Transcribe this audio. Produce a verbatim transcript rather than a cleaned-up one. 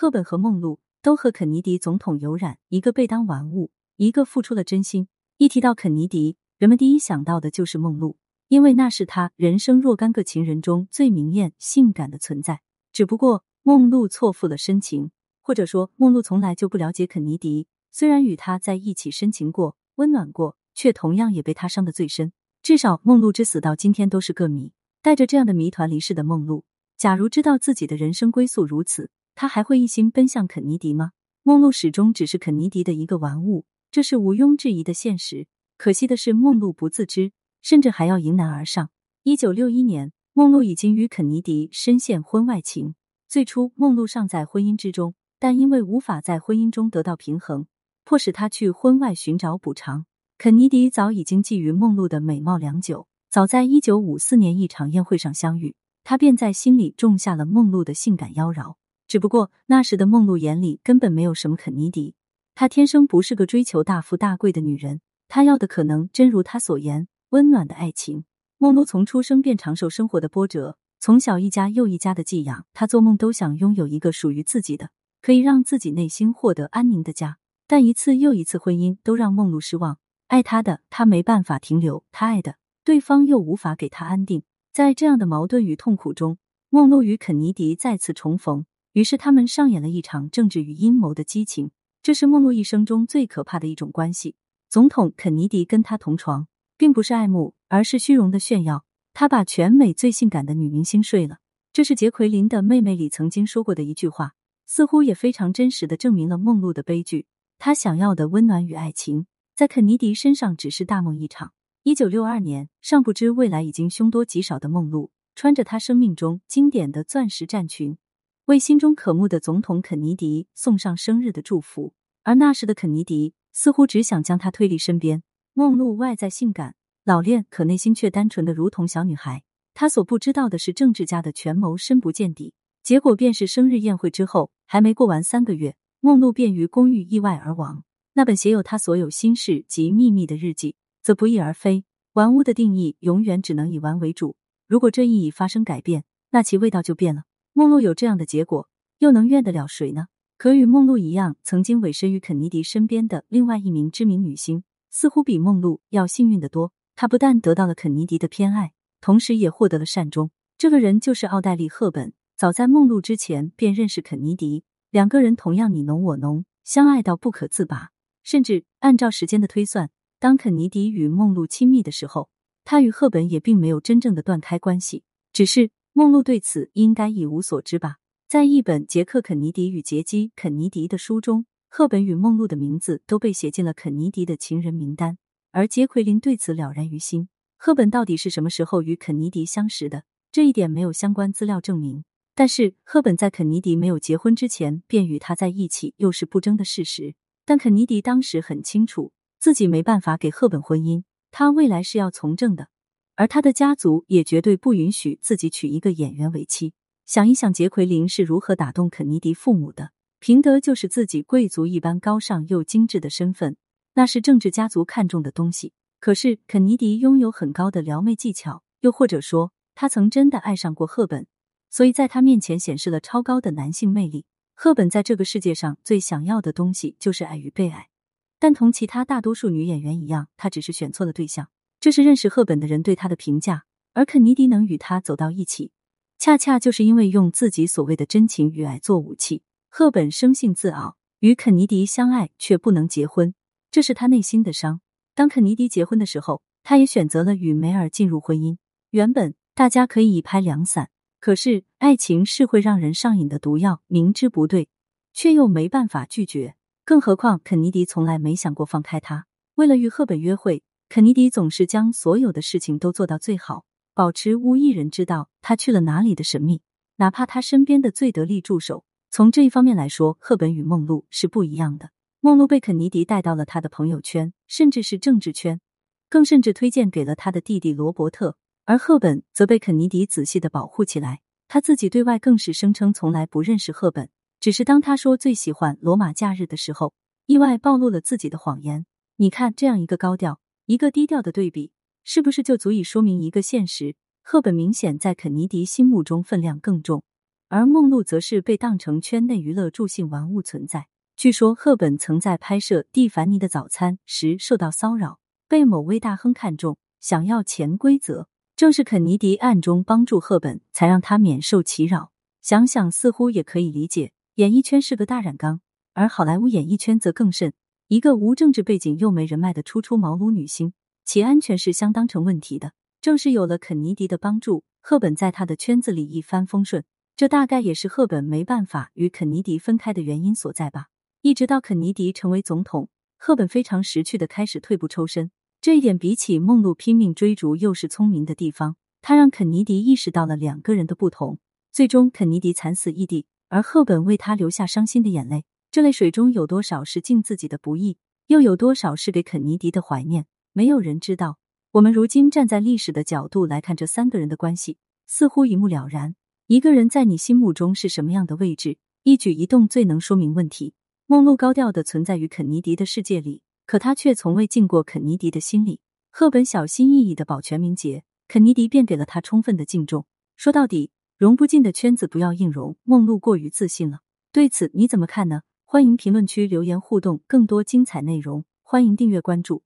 赫本和梦露都和肯尼迪总统有染，一个被当玩物，一个付出了真心。一提到肯尼迪，人们第一想到的就是梦露，因为那是他人生若干个情人中最明艳、性感的存在。只不过梦露错付了深情，或者说梦露从来就不了解肯尼迪，虽然与他在一起深情过、温暖过，却同样也被他伤得最深。至少梦露之死到今天都是个谜。带着这样的谜团离世的梦露，假如知道自己的人生归宿如此，他还会一心奔向肯尼迪吗？梦露始终只是肯尼迪的一个玩物，这是毋庸置疑的现实。可惜的是梦露不自知，甚至还要迎难而上。一九六一年，梦露已经与肯尼迪深陷婚外情。最初梦露尚在婚姻之中，但因为无法在婚姻中得到平衡，迫使她去婚外寻找补偿。肯尼迪早已经觊觎梦露的美貌良久，早在一九五四年一场宴会上相遇，他便在心里种下了梦露的性感妖娆。只不过那时的梦露眼里根本没有什么肯尼迪，她天生不是个追求大富大贵的女人，她要的可能真如她所言，温暖的爱情。梦露从出生便尝受生活的波折，从小一家又一家的寄养，她做梦都想拥有一个属于自己的，可以让自己内心获得安宁的家。但一次又一次婚姻都让梦露失望，爱她的她没办法停留，她爱的对方又无法给她安定。在这样的矛盾与痛苦中，梦露与肯尼迪再次重逢，于是他们上演了一场政治与阴谋的激情。这是梦露一生中最可怕的一种关系。总统肯尼迪跟他同床，并不是爱慕，而是虚荣的炫耀。他把全美最性感的女明星睡了，这是杰奎琳的妹妹里曾经说过的一句话，似乎也非常真实地证明了梦露的悲剧。她想要的温暖与爱情，在肯尼迪身上只是大梦一场。一九六二年，尚不知未来已经凶多吉少的梦露，穿着她生命中经典的钻石战裙，为心中渴慕的总统肯尼迪送上生日的祝福。而那时的肯尼迪似乎只想将他推离身边。梦露外在性感老练，可内心却单纯的如同小女孩。她所不知道的是政治家的权谋深不见底。结果便是生日宴会之后还没过完三个月，梦露便于公寓意外而亡。那本写有她所有心事及秘密的日记则不翼而飞。玩物的定义永远只能以玩为主，如果这意义发生改变，那其味道就变了。梦露有这样的结果，又能怨得了谁呢？可与梦露一样，曾经委身于肯尼迪身边的另外一名知名女星，似乎比梦露要幸运得多。她不但得到了肯尼迪的偏爱，同时也获得了善终。这个人就是奥黛丽·赫本。早在梦露之前便认识肯尼迪，两个人同样你侬我侬，相爱到不可自拔。甚至按照时间的推算，当肯尼迪与梦露亲密的时候，他与赫本也并没有真正的断开关系，只是梦露对此应该一无所知吧。在一本《杰克·肯尼迪与杰基·肯尼迪》的书中，赫本与梦露的名字都被写进了肯尼迪的情人名单，而杰奎琳对此了然于心。赫本到底是什么时候与肯尼迪相识的，这一点没有相关资料证明，但是赫本在肯尼迪没有结婚之前便与他在一起，又是不争的事实。但肯尼迪当时很清楚自己没办法给赫本婚姻，他未来是要从政的，而他的家族也绝对不允许自己娶一个演员为妻。想一想杰奎琳是如何打动肯尼迪父母的，凭的就是自己贵族一般高尚又精致的身份，那是政治家族看重的东西。可是肯尼迪拥有很高的撩妹技巧，又或者说他曾真的爱上过赫本，所以在他面前显示了超高的男性魅力。赫本在这个世界上最想要的东西就是爱与被爱，但同其他大多数女演员一样，她只是选错了对象。这是认识赫本的人对他的评价，而肯尼迪能与他走到一起，恰恰就是因为用自己所谓的真情与爱做武器。赫本生性自傲，与肯尼迪相爱却不能结婚，这是他内心的伤。当肯尼迪结婚的时候，他也选择了与梅尔进入婚姻。原本大家可以一拍两散，可是爱情是会让人上瘾的毒药，明知不对却又没办法拒绝，更何况肯尼迪从来没想过放开他。为了与赫本约会，肯尼迪总是将所有的事情都做到最好，保持无一人知道他去了哪里的神秘，哪怕他身边的最得力助手。从这一方面来说，赫本与梦露是不一样的。梦露被肯尼迪带到了他的朋友圈，甚至是政治圈，更甚至推荐给了他的弟弟罗伯特，而赫本则被肯尼迪仔细地保护起来。他自己对外更是声称从来不认识赫本，只是当他说最喜欢罗马假日的时候，意外暴露了自己的谎言。你看，这样一个高调一个低调的对比，是不是就足以说明一个现实？赫本明显在肯尼迪心目中分量更重，而梦露则是被当成圈内娱乐助兴玩物存在。据说赫本曾在拍摄《蒂凡尼的早餐》时受到骚扰，被某位大亨看中，想要潜规则。正是肯尼迪暗中帮助赫本，才让他免受其扰。想想似乎也可以理解，演艺圈是个大染缸，而好莱坞演艺圈则更甚。一个无政治背景又没人脉的初出茅庐女星，其安全是相当成问题的。正是有了肯尼迪的帮助，赫本在他的圈子里一帆风顺，这大概也是赫本没办法与肯尼迪分开的原因所在吧。一直到肯尼迪成为总统，赫本非常识趣的开始退步抽身，这一点比起梦露拼命追逐又是聪明的地方。他让肯尼迪意识到了两个人的不同，最终肯尼迪惨死异地，而赫本为他留下伤心的眼泪。这泪水中有多少是尽自己的不易，又有多少是给肯尼迪的怀念，没有人知道。我们如今站在历史的角度来看这三个人的关系，似乎一目了然。一个人在你心目中是什么样的位置，一举一动最能说明问题。梦露高调地存在于肯尼迪的世界里，可他却从未进过肯尼迪的心里。赫本小心翼翼地保全名节，肯尼迪便给了他充分的敬重。说到底，融不进的圈子不要硬融，梦露过于自信了。对此你怎么看呢？欢迎评论区留言互动，更多精彩内容，欢迎订阅关注。